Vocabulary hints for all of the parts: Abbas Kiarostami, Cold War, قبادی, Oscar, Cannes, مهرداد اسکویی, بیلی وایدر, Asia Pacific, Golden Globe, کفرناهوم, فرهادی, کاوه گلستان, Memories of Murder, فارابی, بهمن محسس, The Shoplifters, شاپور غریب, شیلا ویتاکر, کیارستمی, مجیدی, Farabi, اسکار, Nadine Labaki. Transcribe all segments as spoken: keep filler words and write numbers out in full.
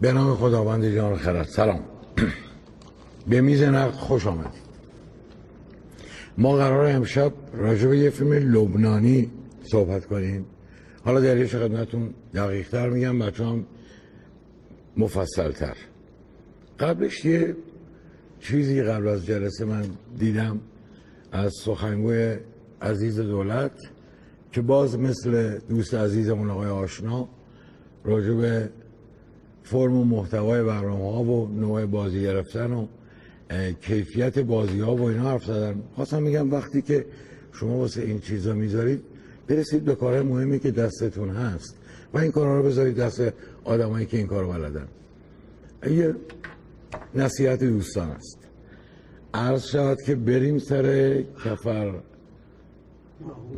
به نام خداوند جان خرد. سلام. به میز نقد خوش آمد. ما قراره امشب راجع به یه فیلم لبنانی صحبت کنیم. حالا دلیلش خدمتون دقیق تر میگم، بچه‌ام مفصل تر. قبلش یه چیزی قبل از جلسه من دیدم از سخنگوی عزیز دولت که باز مثل دوست عزیزمون آقای آشنا راجع به فرم و محتوای برنامه ها و نوع بازی گرفتن و کیفیت بازی ها و اینا حرف زدن. خواستم میگم وقتی که شما واسه این چیزا میذارید برسید به کارهای مهمی که دستتون هست و این کارها رو بذارید دست آدمایی که این کارو بلدن. یه نصیحت دوستان است. عرض شود که بریم سر کفر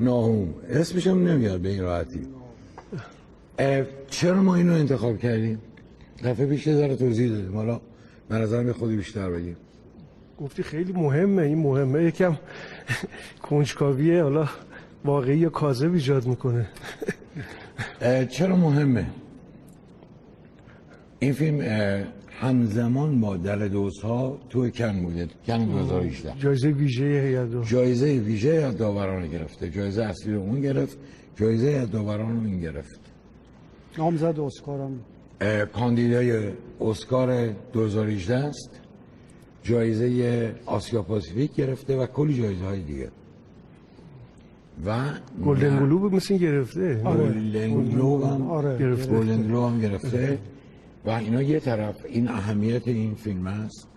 ناهوم. اسمش هم نمیاد به این راحتی. چرا ما اینو انتخاب کردیم؟ دفعه پیش یه ذره توضیح دادیم، حالا به نظرم یه خودی بیشتر بگیم. گفتی خیلی مهمه، این مهمه، یکم کنجکاویه، حالا واقعی یا کاذب ایجاد میکنه. چرا مهمه؟ این فیلم همزمان با دل دوزها توی کن بوده، کن دو هزار و هجده. جایزه ویژه یاد جایزه ویژه یاد داوران گرفته، جایزه اصلی رو اون گرفت، جایزه یاد داوران رو این گرفت. نامزد اسکار هم کاندیدای اسکار دو هزار و هجده است، جایزه آسیا پاسیفیک گرفته و کلی جایزه های دیگه و گلدن گلوب مثل گرفته. آره. گلدن گلوب هم آره. گرفته. گلدن گلوب هم گرفته و اینا یه طرف. این اهمیت این فیلم است.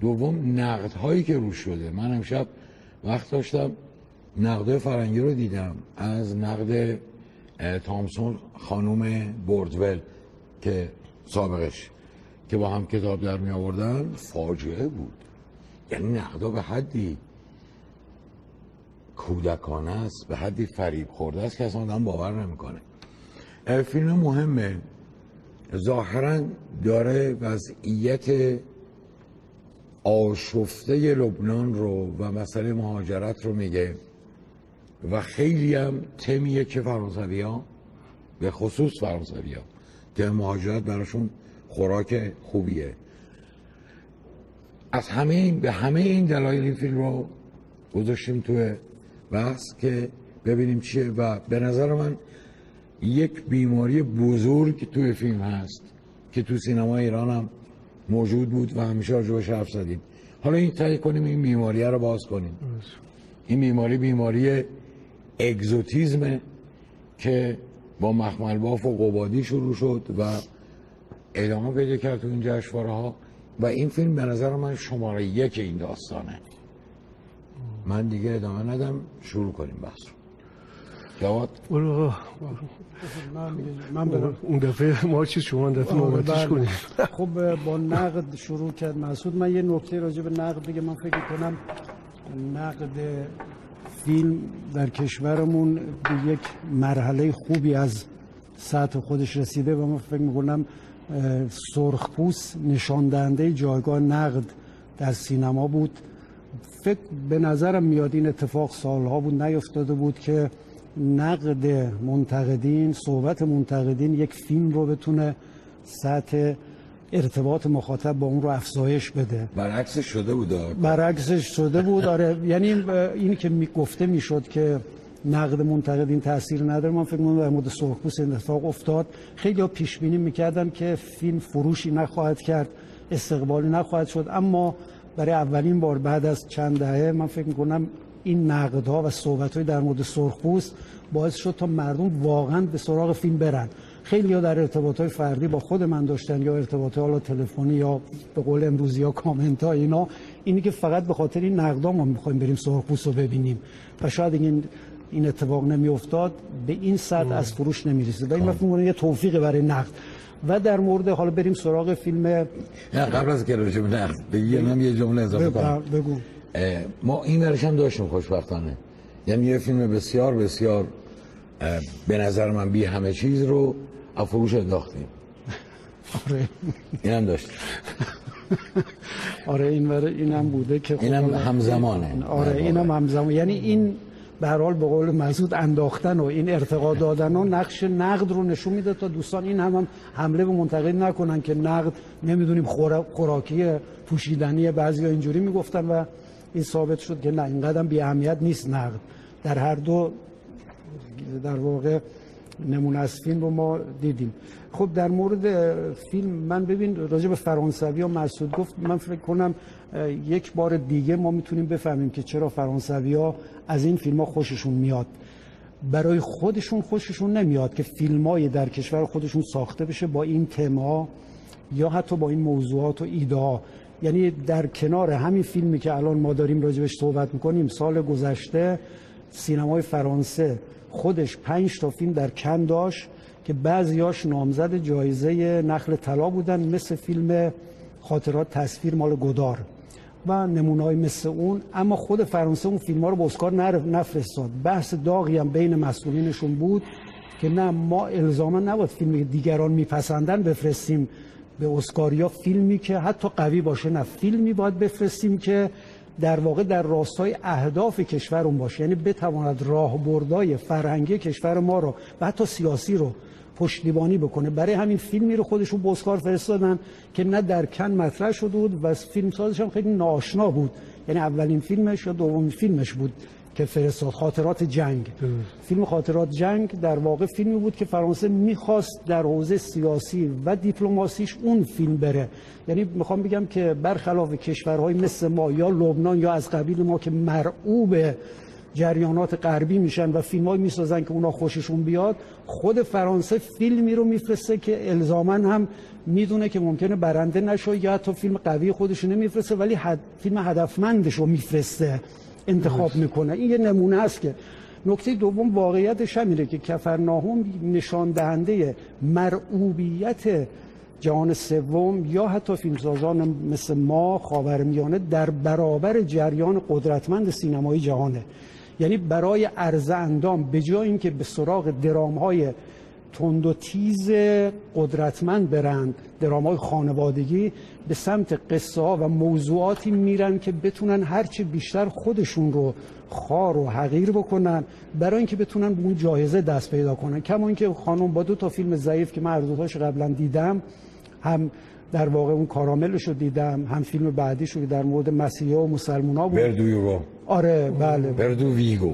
دوم نقد هایی که روش شده. من امشب وقت داشتم نقد فرنگی رو دیدم، از نقد تامسون خانم بردول که سابقش که با هم کتاب در می آوردن فاجعه بود. یعنی نقدا به حدی کودکانه است، به حدی فریب خورده است که اصلا آدم باور نمیکنه. فیلم مهمه، ظاهرا داره وضعیت آشفته لبنان رو و مسئله مهاجرت رو میگه و خیلی هم تمیه که فرانسوی ها به خصوص فرانسوی ها که مهاجرت براشون خوراک خوبیه. از همه این به همه این دلایل این فیلم رو گذاشتیم توی بحث که ببینیم چیه و به نظر من یک بیماری بزرگ توی فیلم هست که تو سینما ایران هم موجود بود و همیشه راجعش حرف زدیم. حالا این تایید کنیم، این بیماری رو باز کنیم. این بیماری بیماری اگزوتیزمه که با مخملباف و قبادی شروع شد و ادامه پیدا کرد تو این جشنواره‌ها و این فیلم به نظر من شماره یک این داستانه. من دیگه ادامه ندم، شروع کنیم بحث رو. جواد من من برم. اون دفعه ما چی شما دفعه محبتش کنیم. خب با نقد شروع کرد مسعود. من یه نکته راجع به نقد بگم. من فکر کنم نقد فیلم در کشورمون به یک مرحله خوبی از سطح خودش رسیده و من فکر میکنم سرخپوست نشان دهنده جایگاه نقد در سینما بود. فکر به نظرم میاد این اتفاق سالها بود نیفتاده بود که نقد منتقدین، صحبت منتقدین یک فیلم رو بتونه سطح ارتباط مخاطب با اون رو افزایش بده. برعکسش شده بود. آقا. برعکسش شده بود. آره. یعنی این که می گفته میشد که نقد منتقدین تاثیر نداره، من فکر می‌کنم در مورد سرخپوست این اتفاق افتاد. خیلی‌ها پیش بینی می‌کردن که فیلم فروشی نخواهد کرد، استقبالی نخواهد شد، اما برای اولین بار بعد از چند دهه من فکر می‌کنم این نقدها و صحبت‌های در مورد سرخپوست باعث شد تا مردم واقعاً به سراغ فیلم برن. خیلی‌ها در ارتباطات فردی با خود من داشتن یا ارتباطات حالا تلفنی یا به قول امروزی یا کامنت‌ها اینا، اینی که فقط به خاطر این نقدها ما می‌خوایم بریم سرخپوست رو ببینیم و شاید این این اتفاق نمی‌افتاد به این سطح از فروش نمی‌رسید. ولی من فکر می‌کنم یه توفیق برای نقد. و در مورد حالا بریم سراغ فیلم، نه قبل از که راجع به نقد بگم یه جمله اضافه کنم. بگو. ما این ورش هم داشتیم خوشبختانه، یعنی یه فیلم بسیار بسیار به نظر من بی همه چیز رو افروش انداختیم. آره این هم داشتیم. آره این ور این هم بوده که اینم همزمانه. آره اینم همزمان، یعنی این به هر حال به قول مسعود انداختن و این ارتقا دادن و نقش نقد رو نشون میده تا دوستان این هم, هم حمله به منتقد نکنن که نقد نمیدونیم خورا... خوراکی پوشیدنی بعضیا اینجوری میگفتن و این ثابت شد که نه اینقدر بی اهمیت نیست نقد. در هر دو در واقع نمونه از فیلم رو ما دیدیم. خب در مورد فیلم من ببین راجع به فرانسوی ها مسعود گفت، من فکر کنم یک بار دیگه ما میتونیم بفهمیم که چرا فرانسوی ها از این فیلم ها خوششون میاد. برای خودشون خوششون نمیاد که فیلم های در کشور خودشون ساخته بشه با این تما یا حتی با این موضوعات و ایده ها. یعنی در کنار همین فیلمی که الان ما داریم راجبش صحبت میکنیم، سال گذشته سینمای فرانسه خودش پنج تا فیلم در کن داشت که بعضیاش نامزد جایزه نخل طلا بودن، مثل فیلم خاطرات تصویر مال گودار و نمونه‌های مثل اون. اما خود فرانسه اون فیلم‌ها رو به اسکار نفرستاد. بحث داغی هم بین مسئولینشون بود که نه ما الزاما نباید فیلمی دیگران میپسندن بفرستیم به اسکاریا، فیلمی که حتی قوی باشه، نه فیلمی باید بفرستیم که در واقع در راستای اهداف کشورمون باشه، یعنی بتواند راهبردهای فرهنگی کشور ما رو و حتی سیاسی رو پشتیبانی بکنه. برای همین فیلمی رو خودشون به اسکار فرستادن که نه در کن مطرح شده بود و فیلمسازش هم خیلی ناآشنا بود، یعنی اولین فیلمش یا دومین فیلمش بود که فرستاد، خاطرات جنگ. فیلم خاطرات جنگ در واقع فیلمی بود که فرانسه میخواست در حوزه سیاسی و دیپلماسیش اون فیلم بره. یعنی میخوام بگم که برخلاف کشورهای مثل ما یا لبنان یا از قبیل ما که مرعوب جریانات غربی میشن و فیلمایی میسازن که اونا خوششون بیاد، خود فرانسه فیلمی رو میفرسته که الزاما هم میدونه که ممکنه برنده نشه یا حتی فیلم قوی خودش نمیفرسته، ولی حد... فیلم هدفمندش رو میفرسته، انتخاب میکنه. این یه نمونه است که نکته دوم واقعیتش همینه که کفرناهم نشان دهنده مرعوبیت جهان سوم یا حتی فیلمسازان مثل ما خاورمیانه در برابر جریان قدرتمند سینمای جهانه. یعنی برای عرضه اندام به جای اینکه به سراغ درام‌های تند و تیز قدرتمند برند، درامای خانوادگی، به سمت قصه ها و موضوعاتی میرن که بتونن هرچی بیشتر خودشون رو خوار و حقیر بکنن برای اینکه بتونن به اون جایزه دست پیدا کنن. کما اینکه خانم با دو تا فیلم ضعیف که من هر دوتاش قبلا دیدم، هم در واقع اون کاراملش رو دیدم، هم فیلم بعدیش رو در مورد مسیحا و مسلمونا بود، بردو یورو، آره بله، بردو ویگو.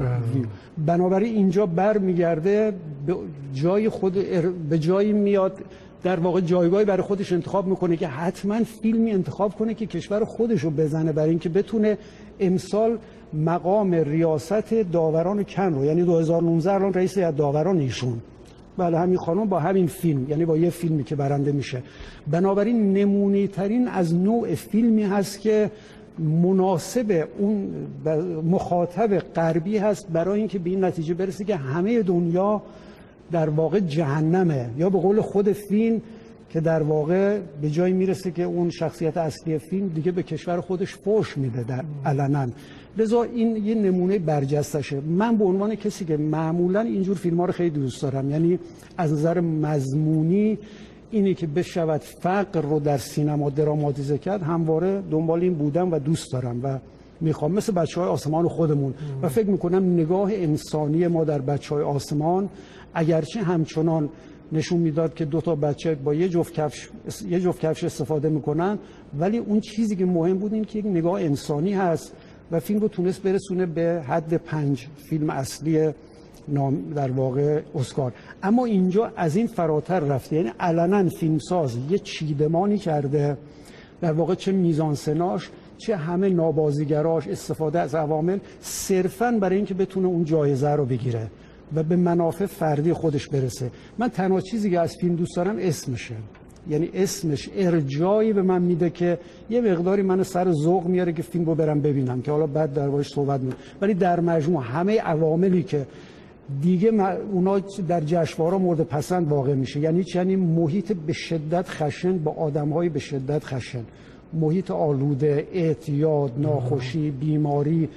بنابراین اینجا بر میگرده به جای خود، به جایی میاد در واقع جایگاهی برای خودش انتخاب میکنه که حتما فیلمی انتخاب کنه که کشور خودش رو بزنه، برای اینکه بتونه امسال مقام ریاست داوران کن رو، یعنی دو هزار و نوزده الان رئیس هیئت داوران ایشون، بله همین خانم، با همین فیلم، یعنی با یه فیلمی که برنده میشه. بنابراین نمونه ترین از نوع فیلمی هست که مناسب اون مخاطب غربی هست برای اینکه به این نتیجه برسه که همه دنیا در واقع جهنمه، یا به قول خود فیلم که در واقع به جایی میرسه که اون شخصیت اصلی فیلم دیگه به کشور خودش فوش میده در علنا. لذا این یه نمونه برجستشه. من به عنوان کسی که معمولا اینجور فیلم‌ها رو خیلی دوست دارم، یعنی از نظر مضمونی اینی که بشود فقر رو در سینما دراماتیزه کرد، همواره دنبال این بودم و دوست دارم و میخوام مثل بچه های آسمان خودمون و فکر میکنم نگاه انسانی ما در بچه های آسمان اگرچه همچنان نشون میداد که دو تا بچه با یه جفت کفش یه جفت کفش استفاده میکنن، ولی اون چیزی که مهم بود این که یک نگاه انسانی هست و فیلم رو تونست برسونه به حد پنج فیلم اصلی نام در واقع اسکار. اما اینجا از این فراتر رفته، یعنی علنا فیلمساز یه چیدمانی کرده در واقع، چه میزانسناش چه همه نابازیگراش، استفاده از عوامل صرفاً برای اینکه بتونه اون جایزه رو بگیره و به منافع فردی خودش برسه. من تنها چیزی که از فیلم دوست دارم اسمشه، یعنی اسمش ارجایی به من میده که یه مقداری من سر ذوق میاره که فیلم رو برم ببینم، که حالا بعد در واقعش صحبت می‌کنم. ولی در مجموع همه عواملی که دیگه اونا در جشنواره‌ها مورد پسند واقع میشه، یعنی یعنی محیط به شدت خشن با آدم‌های به شدت خشن، محیط آلوده، اعتیاد، ناخوشی، بیماری،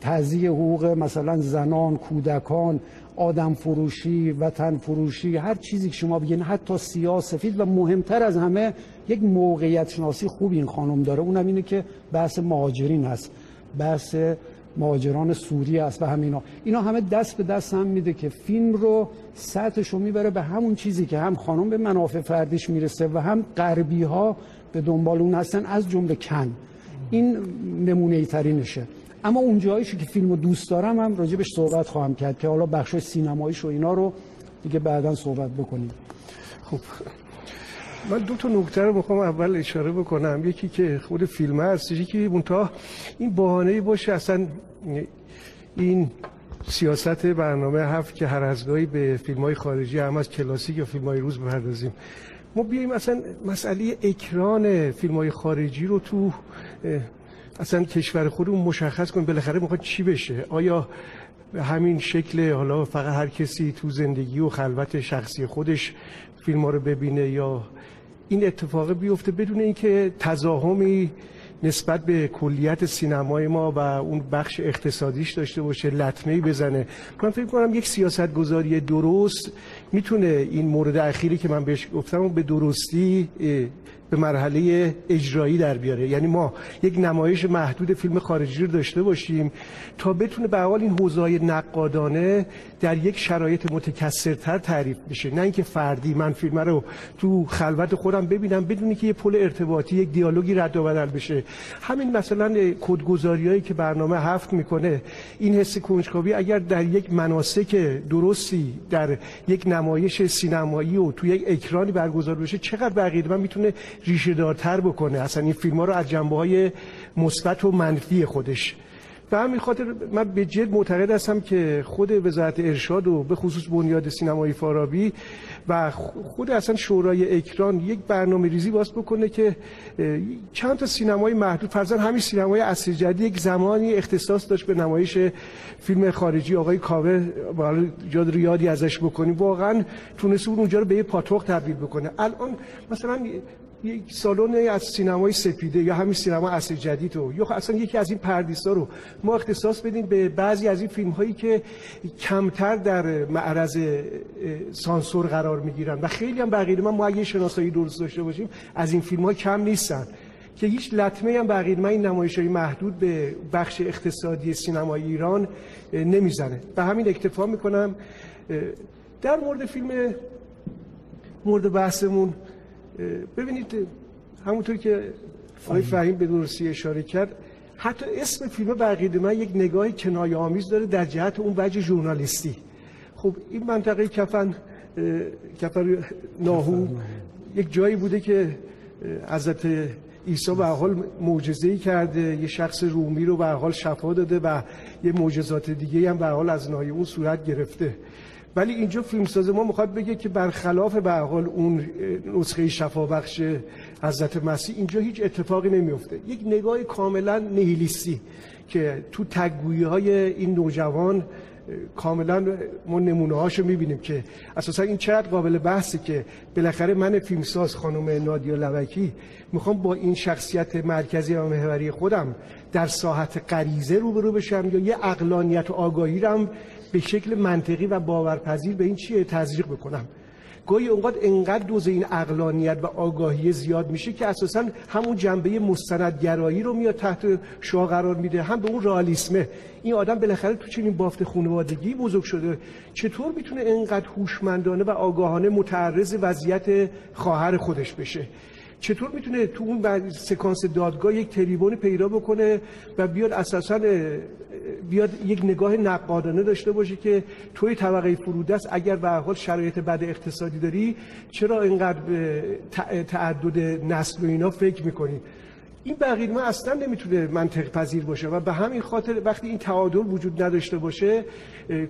تضییع حقوق مثلا زنان، کودکان، آدم فروشی، وطن فروشی، هر چیزی که شما بگین، حتی سیاه سفید، و مهمتر از همه یک موقعیت شناسی خوب این خانم داره، اونم اینه که بحث مهاجرین هست، بحث مهاجران سوری است و همینا، اینا همه دست به دست هم میده که فیلم رو سطحش رو میبره به همون چیزی که هم خانم به منافع فردیش میرسه و هم غربی ها به دنبال اون هستن، از جمله کن. این نمونه ای ترینشه. اما اون جاییشو که فیلمو دوست دارم هم راجبش صحبت خواهم کرد که حالا بخشای سینماییش و اینا رو دیگه بعدا صحبت بکنیم. خب من دو تا نکته رو میخوام اول اشاره بکنم. یکی که خود فیلم هست، یکی اونتا این بهانه‌ای باشه اصلا این سیاست برنامه هفت که هر از گاهی به فیلم‌های خارجی هم از کلاسیک یا فیلم‌های روز بپردازیم، ما بیایم اصلا مسئله اکران فیلم‌های خارجی رو تو اصلا کشور خودمون مشخص کنیم بالاخره میخواد چی بشه. آیا همین شکل حالا فقط هر کسی تو زندگی و خلوت شخصی خودش فیلم‌ها رو ببینه یا این اتفاق بیفته بدون اینکه تضاهمی نسبت به کلیت سینمای ما و اون بخش اقتصادیش داشته باشه، لطمه‌ای بزنه. من فکر می‌کنم یک سیاست‌گذاری درست میتونه این مورد اخیری که من بهش گفتم به درستی به مرحله اجرایی در بیاره. یعنی ما یک نمایش محدود فیلم خارجی رو داشته باشیم تا بتونه به حال این حوزه‌های نقادانه در یک شرایط متکثرتر تعریف بشه، نه اینکه فردی من فیلم رو تو خلوت خودم ببینم بدون که یه پل ارتباطی، یک دیالوگی رد و بدل بشه. همین مثلا کدگذاریایی که برنامه هفت میکنه، این حس کنجکاوی اگر در یک مناسک درستی در یک نمایش سینمایی و تو یک اکرانی برگزار بشه، چقدر بقیه من میتونه ریشه دارتر بکنه اصلا این فیلم‌ها رو از جنبه‌های مثبت و منفی خودش. به همین خاطر من به جد معتقد هستم که خود وزارت ارشاد و به خصوص بنیاد سینمایی فارابی و خود اصلا شورای اکران یک برنامه ریزی باز بکنه که چند تا سینمای محدود، فرضاً همین سینمای عصر جدید یک زمانی اختصاص داشت به نمایش فیلم خارجی. آقای کاوه والا یاد یادی ازش بکنیم، واقعاً تونست اونجا رو به یه پاتوق تبدیل بکنه. الان مثلا یک سالن از سینمای سپیده یا همین سینما عصر جدید رو یا اصلا یکی از این پردیسا رو ما اختصاص بدیم به بعضی از این فیلم هایی که کمتر در معرض سانسور قرار می گیرن و خیلی هم بغیر من ما اگه شناسایی درست داشته باشیم از این فیلم ها کم نیستن که هیچ لطمه هم بغیر من این نمایش های محدود به بخش اقتصادی سینمای ایران نمیزنه. به همین اکتفا میکنم. در مورد فیلم مورد بحثمون ببینید، همونطور که آقای فهیم به درستی اشاره کرد، حتی اسم فیلم بقیده من یک نگاه کنایه آمیز داره در جهت اون وجه ژورنالیستی. خب این منطقه کفن کفن ناهو یک جایی بوده که حضرت عیسی به هر حال معجزه‌ای کرده، یه شخص رومی رو به هر حال شفا داده و یه معجزات دیگه هم به هر حال از ناحیه اون صورت گرفته. ولی اینجا فیلمساز ما میخواد بگه که برخلاف به حال اون نسخه شفابخش حضرت مسیح اینجا هیچ اتفاقی نمیفته. یک نگاه کاملا نهیلیستی که تو تگویی‌های این نوجوان کاملا ما نمونه هاشو میبینیم که اساسا این چقدر قابل بحثه که بالاخره من فیلمساز خانم نادین لبکی میخوام با این شخصیت مرکزی و محوری خودم در ساحت غریزه روبرو بشم یا یه عقلانیت و آگاهی رم به شکل منطقی و باورپذیر به این چیه تزریق بکنم. گاهی اونقدر انقدر دوز این عقلانیت و آگاهی زیاد میشه که اساسا همون جنبه مستندگرایی رو میاد تحت شعا قرار میده، هم به اون رئالیسمه. این آدم بالاخره تو چنین بافت خانوادگی بزرگ شده، چطور میتونه انقدر هوشمندانه و آگاهانه متعرض وضعیت خواهر خودش بشه؟ چطور میتونه تو اون سکانس دادگاه یک تریبون پیدا بکنه و بیاد اساسا بیاد یک نگاه نقادانه داشته باشه که توی طبقه فرودست اگر به هر حال شرایط بد اقتصادی داری چرا اینقدر به تعدد نسل و اینا فکر میکنی؟ این بقیه ما اصلا نمیتونه منطق پذیر باشه و به همین خاطر وقتی این تعادل وجود نداشته باشه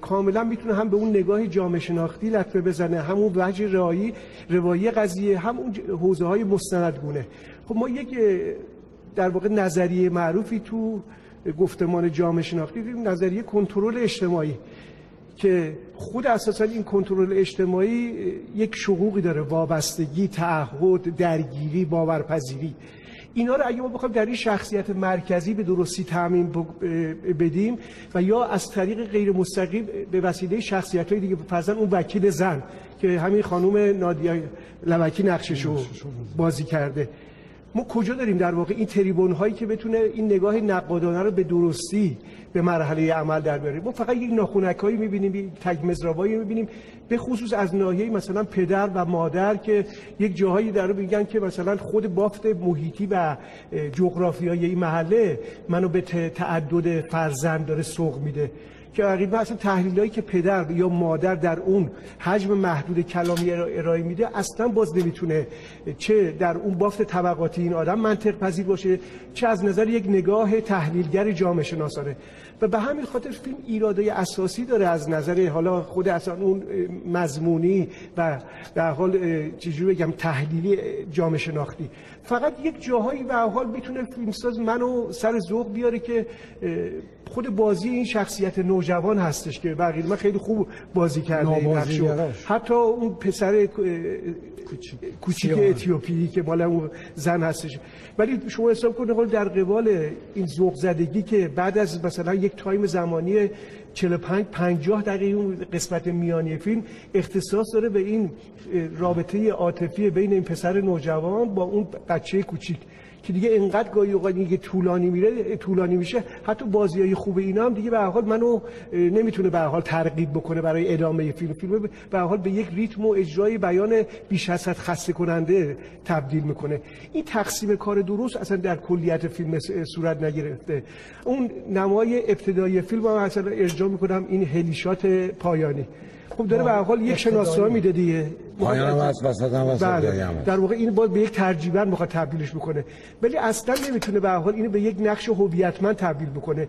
کاملا میتونه هم به اون نگاه جامعه شناختی لطمه بزنه، همون وجه روایی روایی قضیه، هم اون حوزه های مستندگونه. خب ما یک در واقع نظریه معروفی تو گفتمان جامعه شناختی داریم، نظریه کنترل اجتماعی که خود اساسا این کنترل اجتماعی یک شقوقی داره، وابستگی، تعهد، درگیری، باورپذیری. اینا رو اگه ما بخوایم در این شخصیت مرکزی به درستی تعمیم بدیم و یا از طریق غیر مستقیم به وسیله شخصیت‌های دیگه، فرضاً اون وکیل زن که همین خانم نادین لبکی نقششو بازی کرده، ما کجا داریم در واقع این تریبون هایی که بتونه این نگاه نقادانه رو به درستی به مرحله عمل در بیاره؟ ما فقط یک ناخونکایی می‌بینیم، تگمزرابایی می‌بینیم، به خصوص از ناحیه مثلا پدر و مادر که یک جاهایی در رو میگن که مثلا خود بافت محیطی و جغرافیایی این محله منو به تعدد فرزند داره سوق میده، که تقریبا اصلا تحلیلایی که پدر یا مادر در اون حجم محدود کلامی ارائه میده اصلا باز نمیتونه چه در اون بافت طبقاتی این آدم منطق پذیر باشه، چه از نظر یک نگاه تحلیلگر جامعه شناسانه. و به همین خاطر فیلم ایرادای اساسی داره از نظر حالا خود اصلا اون مضمونی و در حال چجوری بگم تحلیلی جامعه شناختی. فقط یک جاهایی به حال میتونه فیلمساز منو سر ذوق بیاره که خود بازی این شخصیت نوجوان هستش که بقیل من خیلی خوب بازی کرده این نقشو، حتی اون پسر کوچیک اتیوپیایی که بالا اون زن هستش. ولی شما حساب کنید در قبال این ذوق زدگی که بعد از مثلا یک تایم زمانی چهل و پنج پنجاه دقیقه اون قسمت میانی فیلم اختصاص داره به این رابطه عاطفی بین این پسر نوجوان با اون بچه کوچیک که دیگه انقدر گاهی اوقات دیگه طولانی میره طولانی میشه، حتی بازیای خوب اینا هم دیگه به هر حال منو نمیتونه به هر حال ترغیب بکنه برای ادامه فیلم. فیلم به هر حال به یک ریتم و اجرای بیان بیش از حد خسته کننده تبدیل میکنه. این تقسیم کار درست اصلا در کلیت فیلم صورت نگرفته. اون نمای ابتدایی فیلم هم اصلا ارجاع میکنم این هلیشات پایانی خب داره به هر حال یک شناسایی میده دیگه، پایان واسه وسط هم وسط در واقع این باید به یک ترجیباً میخواد تبدیلش بکنه، ولی اصلا نمیتونه به هر حال اینو به یک نقش هویتمند تبدیل بکنه.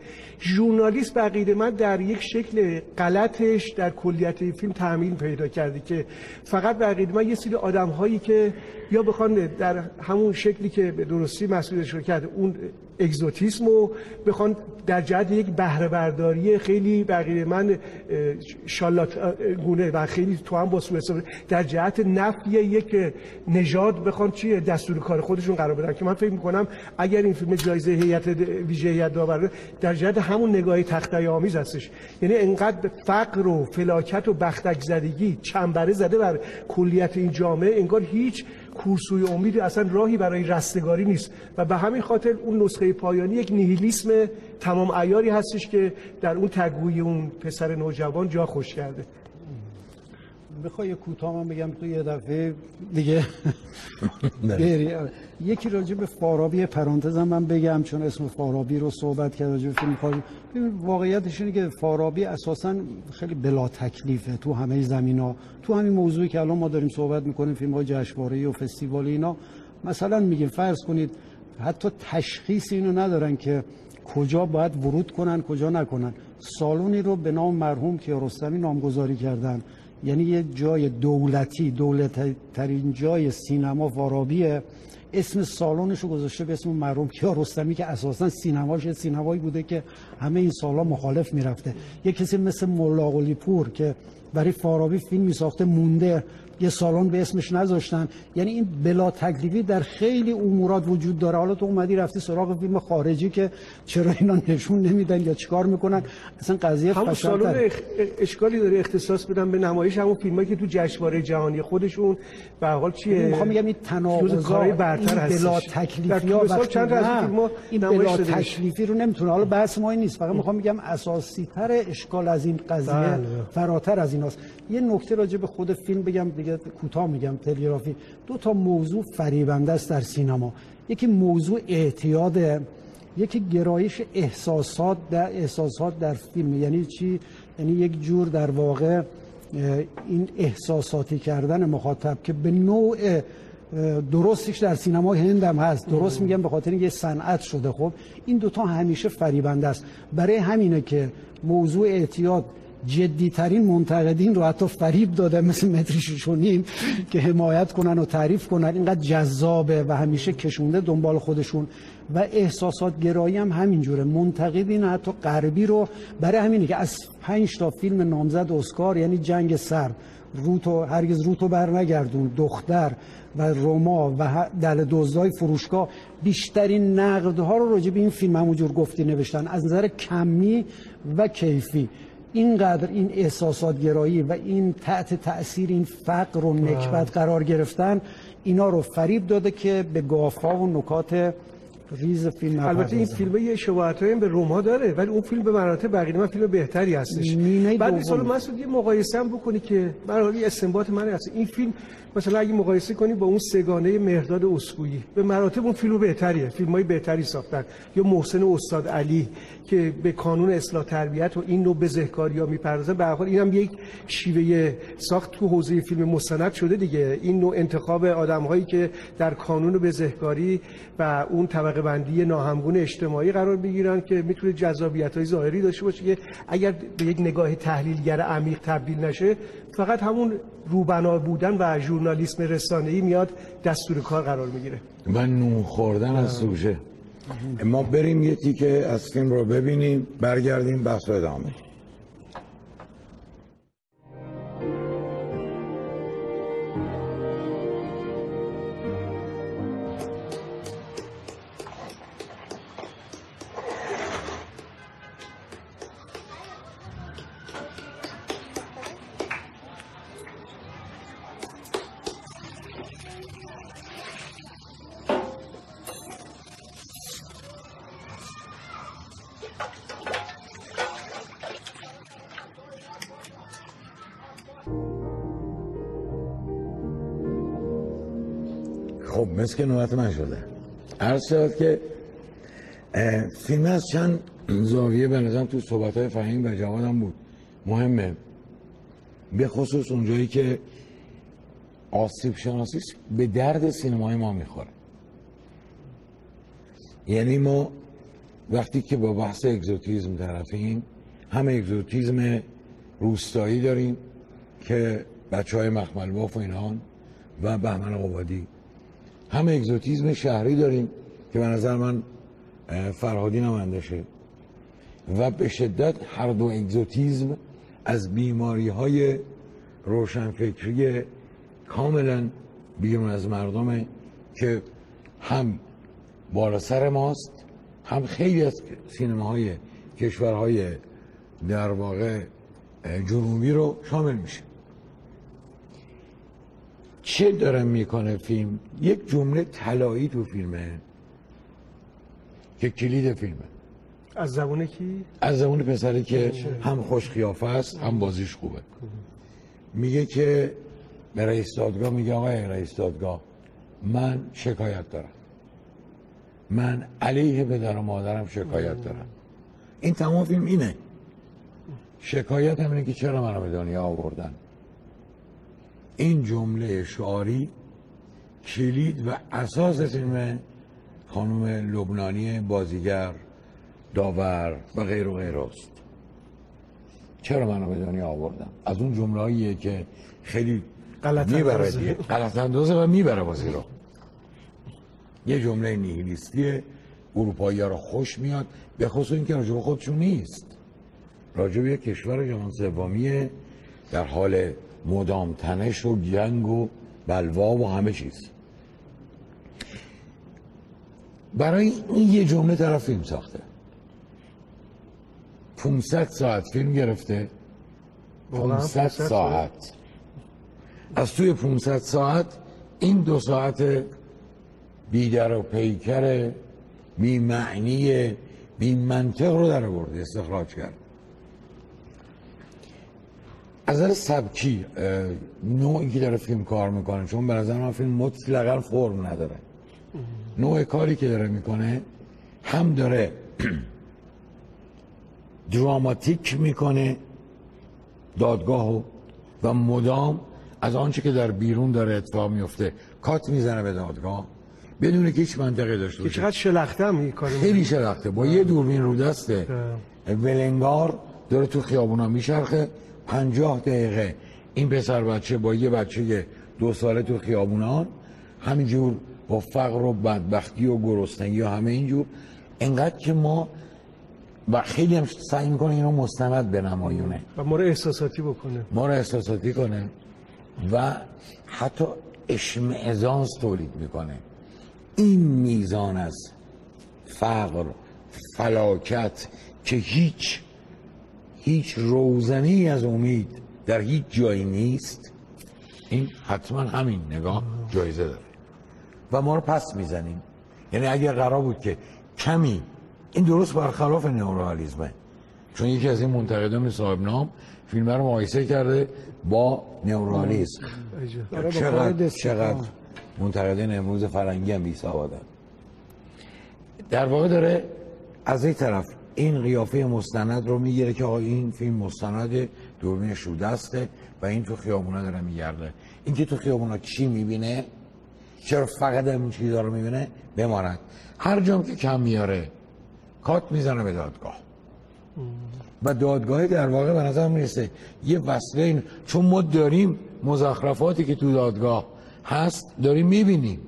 ژورنالیست بقیده من در یک شکل غلطش در کلیت فیلم تعمیل پیدا کرده که فقط بقیده من یه سری آدم‌هایی که یا بخوان در همون شکلی که به درستی مسئولش رو کرده اون اگزوتیسم رو بخوان در جهت یک بهره برداری خیلی بقیده من شالات گونه و خیلی تو هم با سوء استفاده در جهت نفی یک نژاد بخوان چیه دستور کار خودشون قرار بدن، که من فکر میکنم اگر این فیلم جایزه هیئت ویژه هیئت داور در جهت همون نگاه تخته آمیز هستش، یعنی انقدر فقر و فلاکت و بختک زدگی چنبره زده بر کلیت این جامعه انگار هیچ کورسوی امید اصلا راهی برای رستگاری نیست. و به همین خاطر اون نسخه پایانی یک نیهیلیسم تمام عیاری هستش که در اون تگوی اون پسر نوجوان جا خوش کرده. بخوای کوتاه من بگم تو یه دفعه دیگه بری یکی راجع به فارابی پرانتز هم من بگم، چون اسم فارابی رو صحبت کرد راجع به فیلم فارابی. واقعیتش اینه که فارابی اساسا خیلی بلا تکلیفه تو همه زمینا، تو همین موضوعی که الان ما داریم صحبت میکنیم فیلم‌های جشنواره‌ای و فستیوالی اینا، مثلا میگیم فرض کنید حتی تشخیص اینو ندارن که کجا باید ورود کنن کجا نکنن. سالونی رو به نام مرحوم کیارستمی نامگذاری کردن، یعنی یه جای دولتی، دولت ترین جای سینما فارابیه، اسم سالنش رو گذاشته به اسم مرحوم کیارستمی که اساسا سینماش سینمایی بوده که همه این سالا مخالف میرفته. یه کسی مثل مولا قلی‌پور که برای فارابی فیلم میساخته مونده، یه سالن به اسمش نذاشتن. یعنی این بلا تکلیفی در خیلی امورات وجود داره. حالا تو اومدی رفتی سراغ فیلم خارجی که چرا اینا نشون نمیدن یا چیکار میکنن، اصلا قضیه هم سالن اخ... اشکالی داره اختصاص بدن به نمایش همون فیلمایی که تو جشنواره جهانی خودشون به هر حال چیه. میخوام بگم این تناقضای برتر هست، بلا تکلیفی ها چند از فیلم‌ها بلا تکلیفی رو نمیتونه. حالا بحث ما این نیست، فقط میخوام بگم اساسی تر اشکال از این قضیه بله. فراتر از ایناست. یه نکته راجع به خود فیلم بگم دیگه کوتاه میگم تلگرافی. دو تا موضوع فریبنده است در سینما، یکی موضوع اعتیاده، یکی گرایش احساسات در احساسات در فیلم. یعنی چی؟ یعنی یک جور در واقع این احساساتی کردن مخاطب که به نوع درستش در سینما هند هم هست، درست میگم به خاطر اینکه صنعت شده. خب این دوتا همیشه فریبنده است، برای همینه که موضوع اعتیاد جدی ترین منتقدین رو حتی فریب داده، مثل متری ششونیم که حمایت کنن و تعریف کنن، اینقدر جذابه و همیشه کشونده دنبال خودشون. و احساسات گرایی هم همینجوره، منتقدین حتی غربی رو برای همینه که از پنج تا فیلم نامزد اسکار یعنی جنگ سرد، روتو هرگز روتو برنگردون، دختر و روما و دل دزدای فروشگاه، بیشترین نقدها رو راجع به این فیلم همونجور گفتی نوشتن از نظر کمی و کیفی. اینقدر این احساسات گرایی و این تحت تأثیر این فقر و نکبت قرار گرفتن اینا رو فریب داده که به گاف‌ها و نکات ریز فیلم. البته این فیلم یه شباهتایی به روما داره ولی اون فیلم به مراتب بقیه من فیلم بهتری هستش. بعد از سال مسعود یه مقایسه هم بکنی که برای این استنباط من هست این فیلم مثلا اگه مقایسه کنی با اون سگانه مهرداد اسکویی به مراتب اون فیلم بهتریه، فیلمای بهتری ساختن. یا محسن استاد علی که به کانون اصلاح تربیت و این نوع بزهکاری‌ها می‌پردازه، به هر حال اینم یک شیوه ساخت تو حوزه فیلم مستند شده دیگه. این نوع انتخاب آدم‌هایی که در کانون بزهکاری و اون طبقه بندی ناهمگون اجتماعی قرار بگیرن که میتونه جذابیت‌های ظاهری داشته باشه که اگر به یک نگاه تحلیلگر عمیق تبدیل نشه فقط همون روبنا بودن و ژورنالیسم رسانه‌ای میاد دستور کار قرار میگیره. من نون خوردن از سوژه. ما بریم یه تیکه از فیلم رو ببینیم، برگردیم بحث ادامه. که نوبت من شده عرض شد که فیلم از چند زاویه به نظرم تو صحبت‌های فهیم و جواد هم بود مهمه، به خصوص اونجایی که آسیب شناسی به درد سینمای ما میخوره. یعنی ما وقتی که با بحث اگزوتیزم طرفیم، هم اگزوتیزم روستایی داریم که بچه‌های مخملباف و اینان و بهمن قبادی، هم اگزوتیزم شهری داریم که به نظر من فرهادی نمایندشه، و به شدت هر دو اگزوتیزم از بیماری‌های روشنفکری کاملا بیرون از مردمه که هم بالا سر ماست، هم خیلی از سینماهای کشورهای در واقع جنوبی رو شامل میشه. چه داره میکنه فیلم؟ یک جمله طلایی تو فیلمه که کلید فیلمه. از زبون کی؟ از زبون پسری که هم خوش قیافه است هم بازیش خوبه. میگه که به رئیس دادگاه، میگه آقای رئیس دادگاه من شکایت دارم، من علیه پدر و مادرم شکایت دارم. این تمام فیلم اینه، شکایت هم اینه که چرا منو به دنیا آوردن. این جمله شعاری کلید و اساس فیلم خانم لبنانی بازیگر داور و غیر و غیر است. چرا منو به دنیا آوردم؟ از اون جمله‌ایه که خیلی غلط اندازه و میبره بازی رو. یه جمله نیهیلیستیه، اروپایی‌ها رو خوش میاد، به خصوص اینکه راجب خودشون نیست، راجب یک کشور جهان سومیه در حال مدام تنش و جنگ و بلوا و همه چیز. برای این یه جمله طرف فیلم ساخته. پانصد ساعت فیلم گرفته. پانصد ساعت. از توی پانصد ساعت این دو ساعت بیدر و پیکر بی معنی بی منطق رو در آورده، استخراج کرد. از نظر سبکی نوعی که داره فیلم کار میکنه، چون به نظر من فیلم مطلقا فرم نداره، نوع کاری که داره میکنه هم داره دراماتیک میکنه دادگاهو و مدام از آنچه که در بیرون داره اتفاق میفته کات میزنه به دادگاه بدون که هیچ منطقی داشته باشه. چقدر شلخته هم میکنه، خیلی شلخته، با یه دوربین رو دسته ولنگار داره تو خیابونا میچرخه. پنجاه دقیقه این پسر بچه با یه بچه دو ساله تو خیابونان همینجور با فقر و بدبختی و گرسنگی و همه اینجور، انقدر که ما و خیلی هم سعی میکنه اینو مستند به نمایونه و ما رو احساساتی بکنه، ما رو احساساتی کنه و حتی اشمئزاز تولید میکنه. این میزان از فقر، فلاکت که هیچ هیچ روزنی از امید در هیچ جایی نیست، این حتما همین نگاه جایزه داره و ما رو پس میزنیم. یعنی اگر قرار بود که کمی این درست برخلاف نئورئالیسمه، چون یکی از این منتقدان صاحب نام فیلم رو مقایسه کرده با نئورئالیسم. چقدر چقدر منتقدان امروز فرنگی هم بیسوادن. در واقع داره از این طرف این قیافه مستند رو میگیره که آقا این فیلم مستند دوربین شوده است و این تو خیابونا داره میگرده. این که تو خیابونا چی میبینه، چرا فقط همین چیزا رو میبینه، بماند. هر جام که کم میاره کات میزنه به دادگاه و دادگاه در واقع به نظر میرسه یه وسیله. این چون ما داریم مزخرفاتی که تو دادگاه هست داریم میبینیم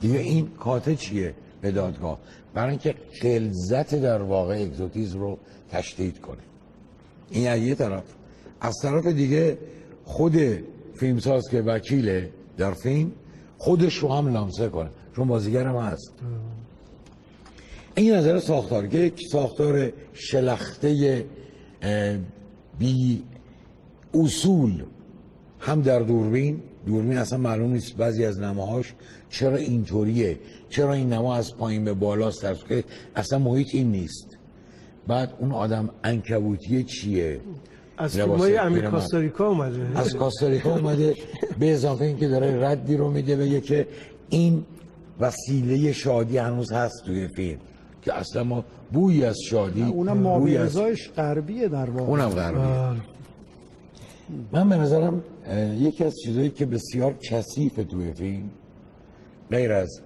دیگه، این کاته چیه به دادگاه، برای اینکه غلظت در واقع اگزوتیسم رو تشدید کنه. این از یه طرف. از طرف دیگه خود فیلمساز که وکیله در فیلم خودش رو هم لمسه کنه، چون بازیگر هم هست. این نظر ساختار که یک ساختار شلخته بی اصول هم در دوربین دوربین اصلا معلوم نیست بعضی از نماهاش چرا اینطوریه، چرا این نما از پایین به بالاست، در که اصلا محیط این نیست. بعد اون آدم عنکبوتیه چیه، از فیلمای امیر کاستاریکا اومده، از کاستاریکا اومده. به اضافه اینکه داره ردی رو میده بگه که این وسیله شادی هنوز هست توی فیلم که اصلا ما بویی از شادی، اونم مابیزایش غربیه در واقع، اونم غربیه. من به نظرم یکی از چیزایی که بسیار کثیفه توی فیلم غیر از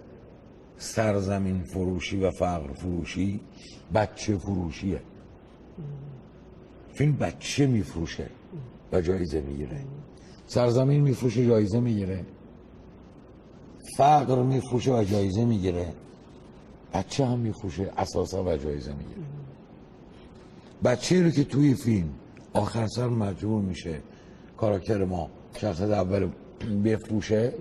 سرزمین فروشی و فقر فروشی، بچه فروشیه. فیلم بچه میفروشه و جایزه میگیره، سرزمین میفروشه جایزه میگیره، فقر میفروشه و جایزه میگیره، بچه هم میفروشه اساسا و جایزه میگیره. بچه رو که توی فیلم آخر سر مجبور میشه کاراکتر ما شخصیت اول بفروشه،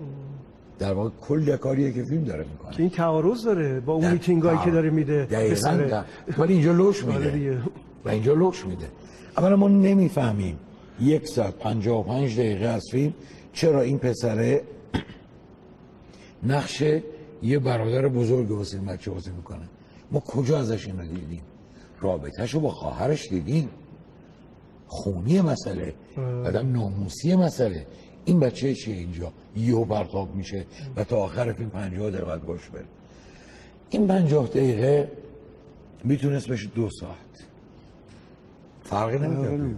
در واقع کل کاریه که فیلم داره میکنه که این تعارض داره با اون میتینگایی که داره میده دقیقاً، ولی اینجا لوش میده و اینجا لوش میده. اولا ما نمیفهمیم یک ساعت پنجاه و پنج دقیقه از فیلم چرا این پسره نقش یه برادر بزرگ واسه بچه بازی میکنه. ما کجا ازش اینو دیدیم؟ رابطهشو با خواهرش دیدیم، خونی مسئله، بعدم ناموسی مسئله. این بچه چیه اینجا؟ یهو برتاب میشه و تا آخر فیلم پنجاه دقیقه باش بره. این پنجاه دقیقه میتونست بشه دو ساعت، فرقی نمیکنه.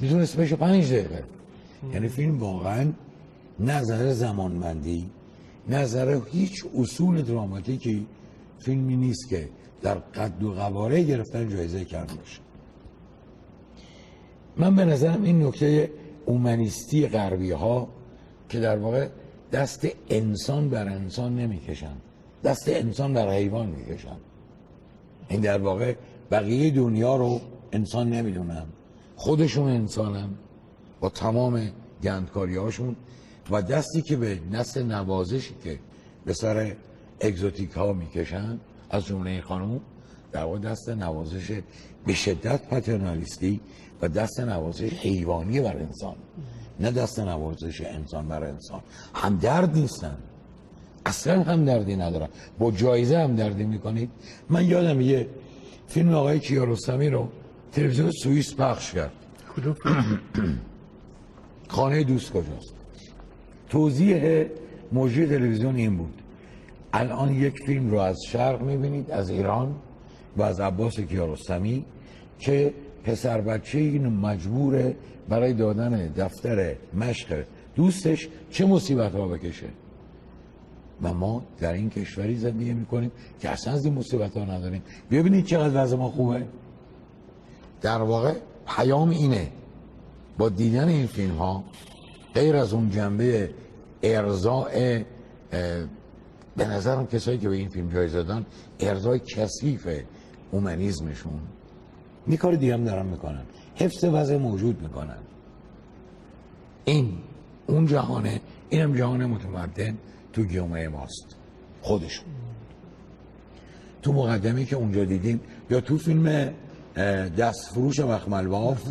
میتونست بشه پنج دقیقه. یعنی فیلم واقعا نظر زمانمندی، نظر هیچ اصول دراماتیکی، فیلمی نیست که در قد و قواره گرفتن جایزه کرده باشه. من به نظرم این نکته اومانیستی غربی ها که در واقع دست انسان بر انسان نمیکشن، دست انسان بر حیوان میکشن. این در واقع بقیه دنیا رو انسان نمیدونن، خودشون انسانن با تمام گندکاری هاشون و دستی که به دست نوازشی که به سر اگزوتیک ها میکشن، از جمله این خانوم، در واقع دست نوازش به شدت پاترنالیستی و دست نوازش حیوانی بر انسان، نه دست نوازش انسان بر انسان. هم درد نیستن، اصلا هم دردی ندارن. با جایزه هم دردی میکنید. من یادم یه فیلم آقای کیارستمی رو تلویزیون سوئیس پخش کرد. کدوم؟ خانه دوست کجاست. توضیح مجری تلویزیون این بود: الان یک فیلم رو از شرق میبینید، از ایران و از عباس کیارستمی، که پسر بچه این مجبوره برای دادن دفتر مشق دوستش چه مصیبت ها بکشه. و ما در این کشوری زندگی میکنیم که اصلا از این مصیبت ها نداریم. ببینید چقدر وضع ما خوبه. در واقع پیام اینه: با دیدن این فیلم ها غیر از اون جنبه ارضاء، به نظرم کسایی که به این فیلم جایزه دادن ارضای کثیف اومانیسمشون، یه کار دیگه هم دارن میکنن، حفظ وضع موجود میکنن. این اون جهانه، این هم جهان متمدن تو جامعه ماست خودشون. تو مقدمه که اونجا دیدیم یا تو فیلم دستفروش مخمل بافت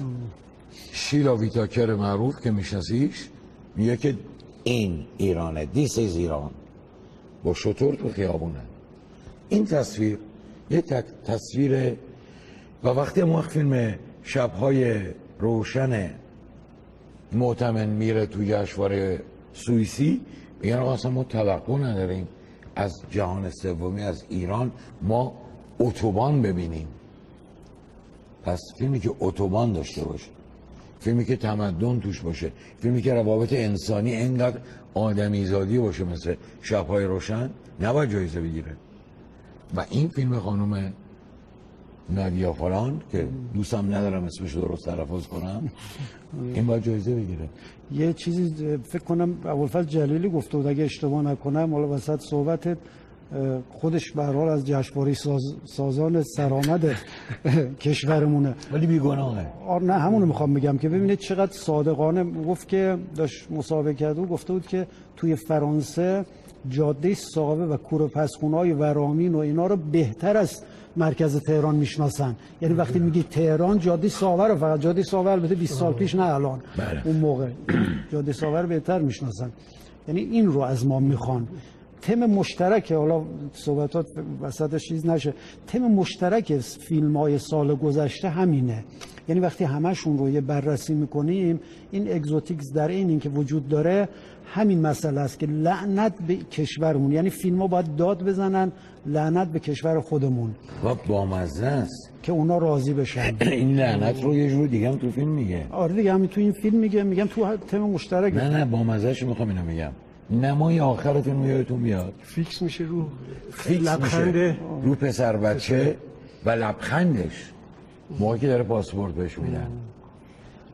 شیلا ویتاکر معروف که میشناسیش میگه که این ایرانه، دیس از ایران، با شطور تو خیابونه. این تصویر یه تصویر و وقتی ما فیلم شبهای روشن معتمن میره توی جشنواره سوئیسی میگن آقا اصلا ما توقع نداریم از جهان سومی، از ایران ما اتوبان ببینیم. پس فیلمی که اتوبان داشته باشه، فیلمی که تمدن توش باشه، فیلمی که روابط انسانی انقدر آدمیزادی باشه مثل شب‌های روشن، نباید جایزه بگیره. و این فیلم خانم نادیا فلان که دوستم ندارم اسمش درست تلفظ کنم، این باید جایزه بگیره. یه چیزی فکر کنم ابوالفضل جلیلی گفته بود اگه اشتباه نکنم، حالا وسط صحبتت، خودش به هر حال از جشنواره ساز... سازان سرآمد کشورمونه ولی بیگناهه. آره نه همونو میخوام بگم که ببینید چقدر صادقانه گفت که داشت مسابقه کرد و گفته بود که توی فرانسه جاده ساوه و کوره پسخونه‌های ورامین و اینا رو بهتر از مرکز تهران میشناسن. یعنی وقتی میگی تهران جاده ساوه رو، فقط جاده ساوه البته بیست سال پیش نه الان، بله. اون موقع جاده ساوه رو بهتر میشناسن. یعنی این رو از ما میخوان. تم مشترک، حالا صحبتات وسطش چیز نشه، تم مشترک فیلم‌های سال گذشته همینه. یعنی وقتی همشون رو یه بررسی میکنیم، این اگزوتیکس در این اینکه وجود داره همین مسئله است که لعنت به کشورمون. یعنی فیلم‌ها باید داد بزنن لعنت به کشور خودمون و بامزه است که اونا راضی بشن. این لعنت رو یه جور دیگه هم تو فیلم میگه. آره دیگه همین تو این فیلم میگه، میگم تو تم مشترک. نه نه بامزه‌اش میخوام اینو میگم. نمای آخرتون میادتون بیاد فیکس میشه رو فیکس لبخند میشه. رو پسر بچه و لبخندش موقعی که داره پاسپورت بهش میدن،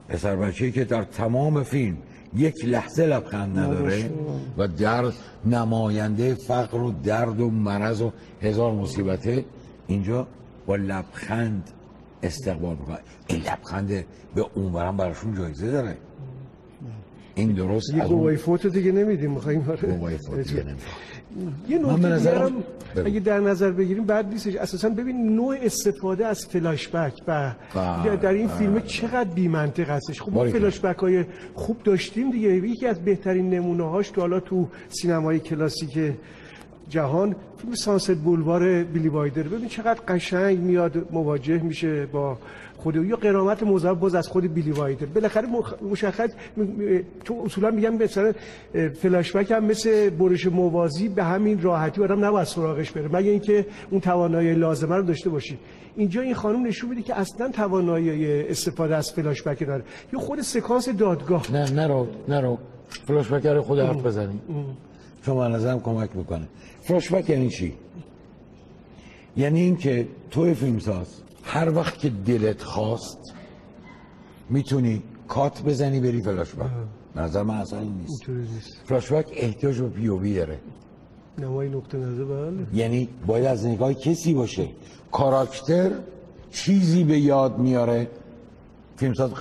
پسر بچه‌ای که در تمام فیلم یک لحظه لبخند نداره و در نماینده فقر و درد و مرض و هزار مصیبته، اینجا با لبخند استقبال میکنه. این لبخند به اونورم براشون جایزه داره. این درست دیگه گواهی فوت دیگه نمیدیم، می‌خوایم گواهی فوت دیگه نمیدیم. من به نظرم اگه در نظر بگیریم بعد نیستش اساساً. ببین نوع استفاده از فلاش بک و در این فیلم چقدر بی‌منطق هستش. خب ما فلاش بک‌های خوب داشتیم دیگه، یکی از بهترین نمونه‌هاش تو حالا تو سینمای کلاسیک جهان فیلم سانست بولوار بیلی وایدر، ببین چقدر قشنگ میاد مواجه میشه با خود یا قرامت موضوع باز از خود بیلی وایدر. بالاخره مشخص تو اصولا میگم مثلا فلاش بک هم مثل برش موازی به همین راحتی آدم نباید سراغش بره مگه اینکه اون توانایی لازمه رو داشته باشی. اینجا این خانم نشون میده که اصلا توانایی استفاده از فلاش بک نداره. یا خود سکانس دادگاه، نه نرو نرو فلاش بک رو خود حرف بزنی شما نظرم کمک میکنه. فلاش بک یعنی چی؟ یعنی اینکه تو فیلمساز هر وقت که دلت خواست میتونی کات بزنی بری فلاش بک. نظر من اصلا این نیست. فلاش بک احتیاج به پی او وی داره. نمای نقطه نظر. بله. یعنی باید از نگاه کسی باشه. کاراکتر چیزی به یاد میاره، فیلمساز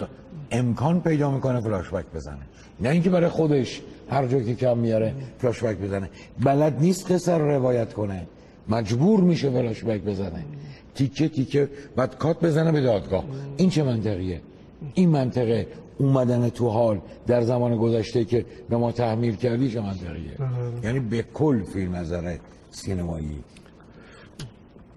امکان پیدا میکنه فلاش بک بزنه. نه اینکه برای خودش هر جا که کم میاره فلاش بک بزنه. بلد نیست قصه رو روایت کنه، مجبور میشه فلاش بک بزنه، تیکه تیکه بعد کات بزنه به دادگاه. این چه منطقیه؟ این منطقه اومدن تو حال در زمان گذشته که به ما تحمیل کردی چه منطقیه؟ یعنی به کل فیلم از نظر سینمایی.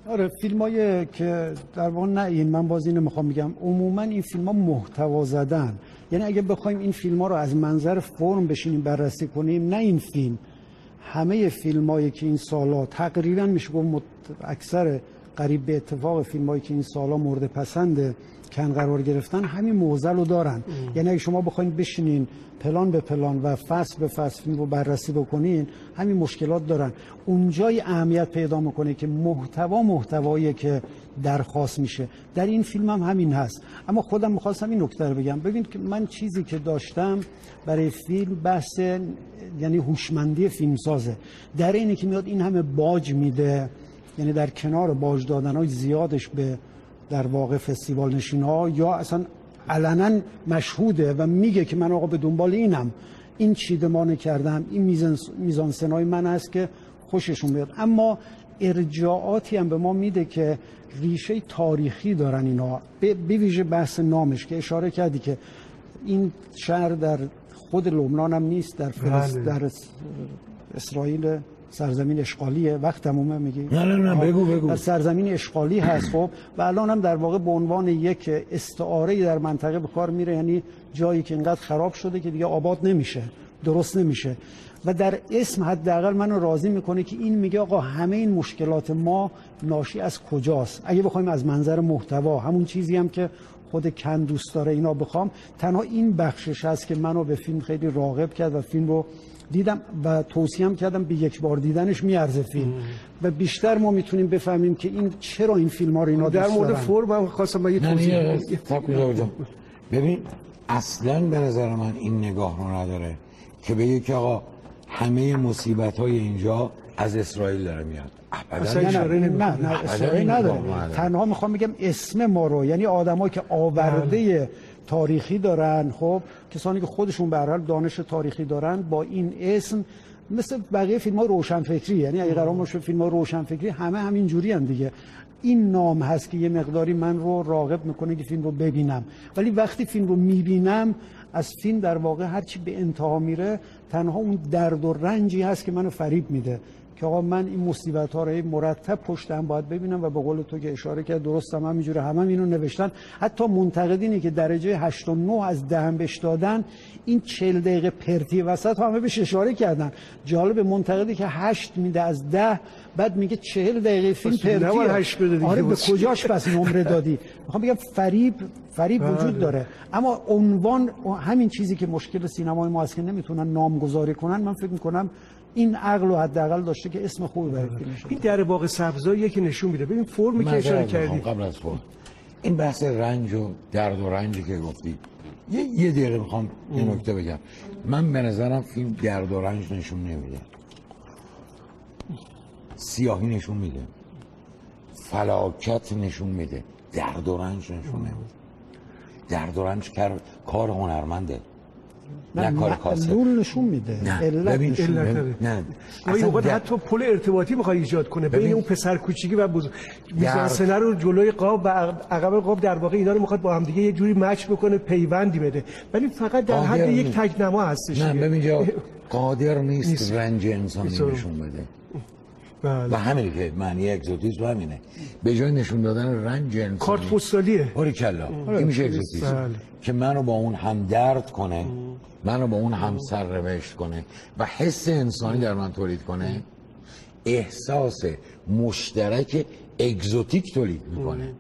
آره فیلمایی که در واقع نه این من باز اینو میخوام بگم، عموما این فیلم‌ها محتوا زدن. یعنی اگه بخوایم این فیلم‌ها رو از منظر فرم بشینیم بررسی کنیم، نه این فیلم، همه فیلمایی که این سالا تقریبا میشه گفت اکثر قریب به اتفاق فیلمایی که این سالا مورد پسند کن قرار گرفتن همین موزل رو دارن. ام. یعنی اگه شما بخواید بشینین پلان به پلان و فصل به فصل فیلم رو بررسی بکنین، همین مشکلات دارن. اونجای اهمیت پیدا میکنه که محتوا محتوایی که درخواست میشه. در این فیلم هم همین هست. اما خودم میخواستم این نکته رو بگم. ببین که من چیزی که داشتم برای فیلم بحث یعنی هوشمندی فیلمسازه. در اینه که میاد این همه باج میده، یعنی در کنار باج دادن‌های زیادش به در واقع فستیوال نشین‌ها یا اصلا علنا مشهوده و میگه که من آقا به دنبال اینم، این چیدمان کردم، این میزانسنای من هست که خوششون بیاد. اما ارجاعاتی هم به ما میده که ریشه تاریخی دارن اینا، به ویژه بحث نامش که اشاره کردی که این شهر در خود لبنان هم نیست، در فلسطین، در اسرائیل سرزمین اشغالیه. وقت تمومه میگی؟ نه نه نه بگو بگو. سرزمین اشغالی هست خب، و الان هم در واقع به عنوان یک استعاره در منطقه به کار میره، یعنی جایی که اینقدر خراب شده که دیگه آباد نمیشه، درست نمیشه، و در اسم حداقل منو راضی میکنه که این میگه آقا همه این مشکلات ما ناشی از کجاست. اگه بخوایم از منظر محتوا، همون چیزی هم که خود کن دوست داره اینا بخوام، تنها این بخشش هست که منو به فیلم خیلی راغب کرد و فیلم رو دیدم و توصیهم کردم به یک بار دیدنش میارزه فیلم. و بیشتر ما میتونیم بفهمیم که این چرا این فیلم‌ها رو اینا در مورد فرم خواستم با یه توضیح بدم. ببین اصلا به نظر من این نگاه رو نداره که بگه که آقا همه مصیبت‌های اینجا از اسرائیل داره میاد. اصلا اشاره نمی‌کنه. نه نه اشاره نداره. تنها میخوام بگم اسم ما رو، یعنی آدمایی که آورده تاریخی دارن، خب کسانی که خودشون به هر حال دانش تاریخی دارن، با این اسم مثل بقیه فیلم‌ها روشنفکری، یعنی اگه قرار باشه فیلم‌ها روشنفکری همه همین جوری هم دیگه، این نام هست که یه مقداری من رو راغب میکنه که فیلم رو ببینم. ولی وقتی فیلم رو میبینم، از فیلم در واقع هرچی به انتها میره تنها اون درد و رنجی هست که منو فریب میده که آقا من این مصیبت‌ها رو مرتب پشت هم باید ببینم. و به قول تو که اشاره کرد درست، هم همینجوره، همه هم اینو نوشتن. حتی منتقدینی که درجه هشت و نه از ده بهش دادن، این چهل دقیقه پرتی وسط همه بهش اشاره کردن. جالب، منتقدی که هشت میده از ده، بعد میگه چهل دقیقه فیلم پرتی. آره به کجاش پس نمره دادی؟ میخوام بگم فریب فریب وجود داره، اما عنوان همین چیزی که مشکل سینمای ما هست که نمیتونن نامگذاری کنن، من فکر میکنم این عقل رو حداقل داشته که اسم خوبی برای فیلم شده. این در واقع سبزایی که نشون میده. ببین فرمی که اشاره کردی قبل از فرم، این بحث رنج و درد و رنجی که گفتی، یه یه دقیقه میخوام یه نکته بگم. من به نظرم فیلم درد و رنج نشون نمیده، سیاهی نشون میده، فلاکت نشون میده، درد و رنج نشون نمیده. درد و رنج کار کار هنرمنده، نه کار کاسه. نور نشون میده. نه علت نداره. نه این وقت در... حتی پل ارتباطی میخواد ایجاد کنه ببین. بین اون پسر کوچیکی و بزرگ میزانسنه رو جلوی قاب و عقب قاب در واقع اینا رو میخواد با هم دیگه یه جوری مچ بکنه، پیوندی بده، ولی فقط در حد نی... یک تکنما هستش. نه ببین جا قادر نیست, نیست. رنج انسانی نشون بده. بله. و همین که معنی اگزوتیسم همینه، به جای نشون دادن رنج انسانی، کارت پستالیه. آره کلا، این میشه اگزوتیسم. بله. که منو با اون همدرد کنه، منو با اون همسر روشت کنه و حس انسانی در من تولید کنه، احساس مشترک اگزوتیک تولید میکنه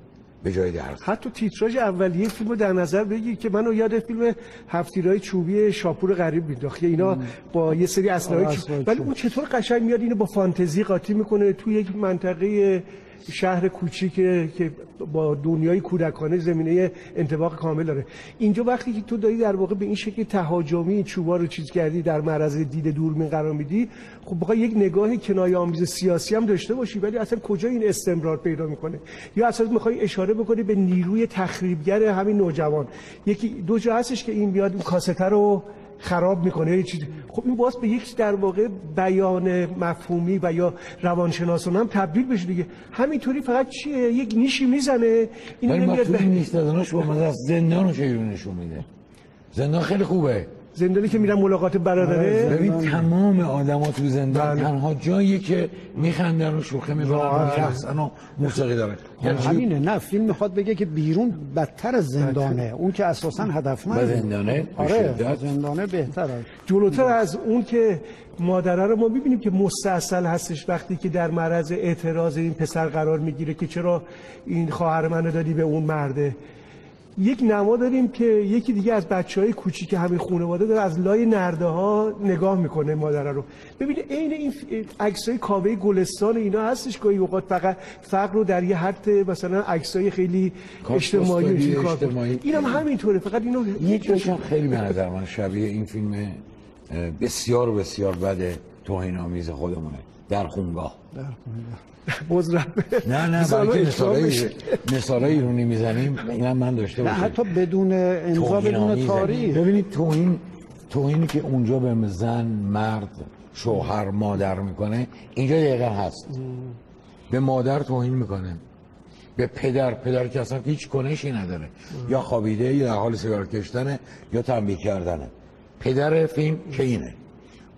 به جای درد. حتی تیتراژ اولیه فیلمو در نظر بگیرید که منو یاد فیلم هفتیرای چوبی شاپور غریب مینداخت، اینا با یه سری اسلحه، ولی اون چطور قشنگ میاد اینو با فانتزی قاطی میکنه توی یک منطقه شهر کوچیکه که با دنیای کودکانه زمینه انطباق کامل داره. اینجا وقتی که تو داری در واقع به این شکل تهاجمی چوبا رو چیز کردی، در معرض دید دوربین قرار میدی، خب واقعا یک نگاه کنایه‌آمیز سیاسی هم داشته باشی، ولی اصلا کجا این استمرار پیدا میکنه؟ یا اصلا میخوای اشاره بکنی به نیروی تخریبگر همین نوجوان. یکی دو جا هستش که این بیاد اون کاسته رو خراب میکنه یه چیز. خب این باعث به یک در واقع بیان مفهومی و یا روانشناسانه هم تبدیل بشه دیگه. همینطوری فقط چیه، یک نیشی میزنه، این نمیاد به نیش دادنش با مزه است. زندانو چهجوری نشون میده؟ زندان خیلی خوبه، زندانی که میرن ملاقات برادره. ببین تمام آدما تو زندان تنها جایی که میخندن و شوخی میکنن شخص انا موسیقی داره. همینه. نه فیلم میخواد بگه که بیرون بدتر از زندانه، اون که اساسا هدفمند زندانه. آره زندانه بهتره، جلوتر از اون که مادره رو ما میبینیم که مستاصل هستش وقتی که در معرض اعتراض این پسر قرار میگیره که چرا این خواهر منو دادی به اون مرده. یک نما داریم که یکی دیگه از بچه‌های کوچیک همین خانواده داره از لای نرده‌ها نگاه میکنه مادره رو. ببینید عین این عکسای کاوه گلستان اینا هستش که اوقات فقط فقر رو در یه حد مثلا عکسای خیلی اجتماعی اجتماعی اینم هم همینطوره، فقط اینو یکیشون خیلی به نظر من شبیه این فیلم بسیار بسیار بده توهین‌آمیز خودمونه، در خونگاه. در خونگاه بزرگ. نه نه برای که مثالای ایرونی میزنیم اینم من داشته باشم. نه حتی بدون امضا، بدون تاریخ. ببینید توهین، توهینی که اونجا به زن، مرد، شوهر، مادر میکنه اینجا دقیقا هست. به مادر توهین میکنه، به پدر، پدر که اصلا هیچ کنشی نداره ام. یا خوابیده یا در حال سیگار کشیدنه یا تنبیه کردنه. پدر فیلم که اینه،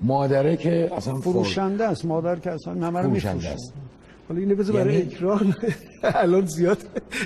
مادره که اصلا فروشنده است، مادر که اصلا همه رو میفروشه. حالا اینو بذار برای یعنی... اکرار الان زیاد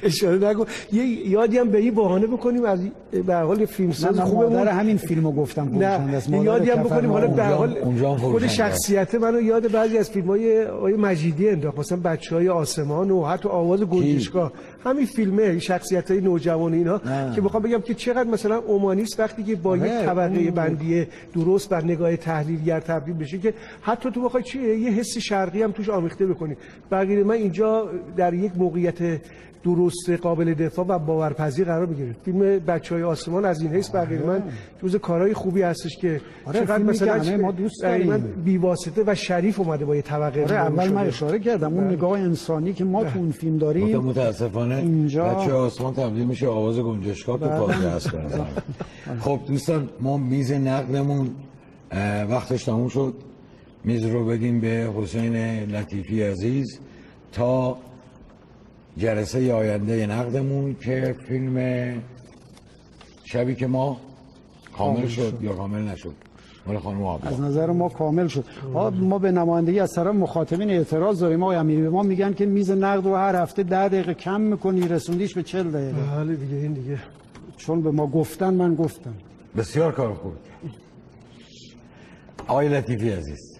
اشاره نکن، یه یادی هم به این بهانه بکنیم از به حال فیلمساز خوبه. مادر همین فیلمو گفتم فروشنده است، یادی هم بکنیم. حالا به حال خود شخصیت منو یاد بعضی از فیلمای آقای مجیدی انداخت، مثلا بچهای آسمان و حتی آواز گنجشگاه، همین فیلمه شخصیتای نوجوان اینا نه. که بخوام بگم که چقدر مثلا عمانیست وقتی که با یک طبقه بندی درست بر نگاه تحلیلگر تبدیل بشه که حتی تو بخوای چه یه حس شرقی هم توش آمیخته بکنی. بغیر من اینجا در یک موقعیت درست قابل دفاع و باورپذیر قرار بگیره. فیلم بچهای آسمان از این حیث بغیر من جزو کارهای خوبی هستش که آره چقدر مثلا همه ما دوست داریم. بی‌واسطه و شریف اومده با یه طبقه. آره اول من اشاره کردم اون نگاه انسانی که ما تو اون فیلم داریم متاسفانه اینجا بچهای آسمان تبدیل میشه آواز گنجشکا تو پادکست هست. خب دوستان ما میز نقدمون وقتش تموم شد. میز رو بدیم به حسین لطیفی عزیز تا جلسه آینده نقدمون که فیلم شبی که ما کامل شد یا کامل نشد مال خانم آبا. از نظر ما کامل شد. ما به نمایندگی از طرف مخاطبین اعتراض داریم آقای امیری، به ما میگن که میز نقد رو هر هفته ده دقیقه کم میکنی رسوندیش به چهل دقیقه. بله دیگه این دیگه چون به ما گفتن من گفتم. بسیار کار خوب آقای لطیفی عزیز.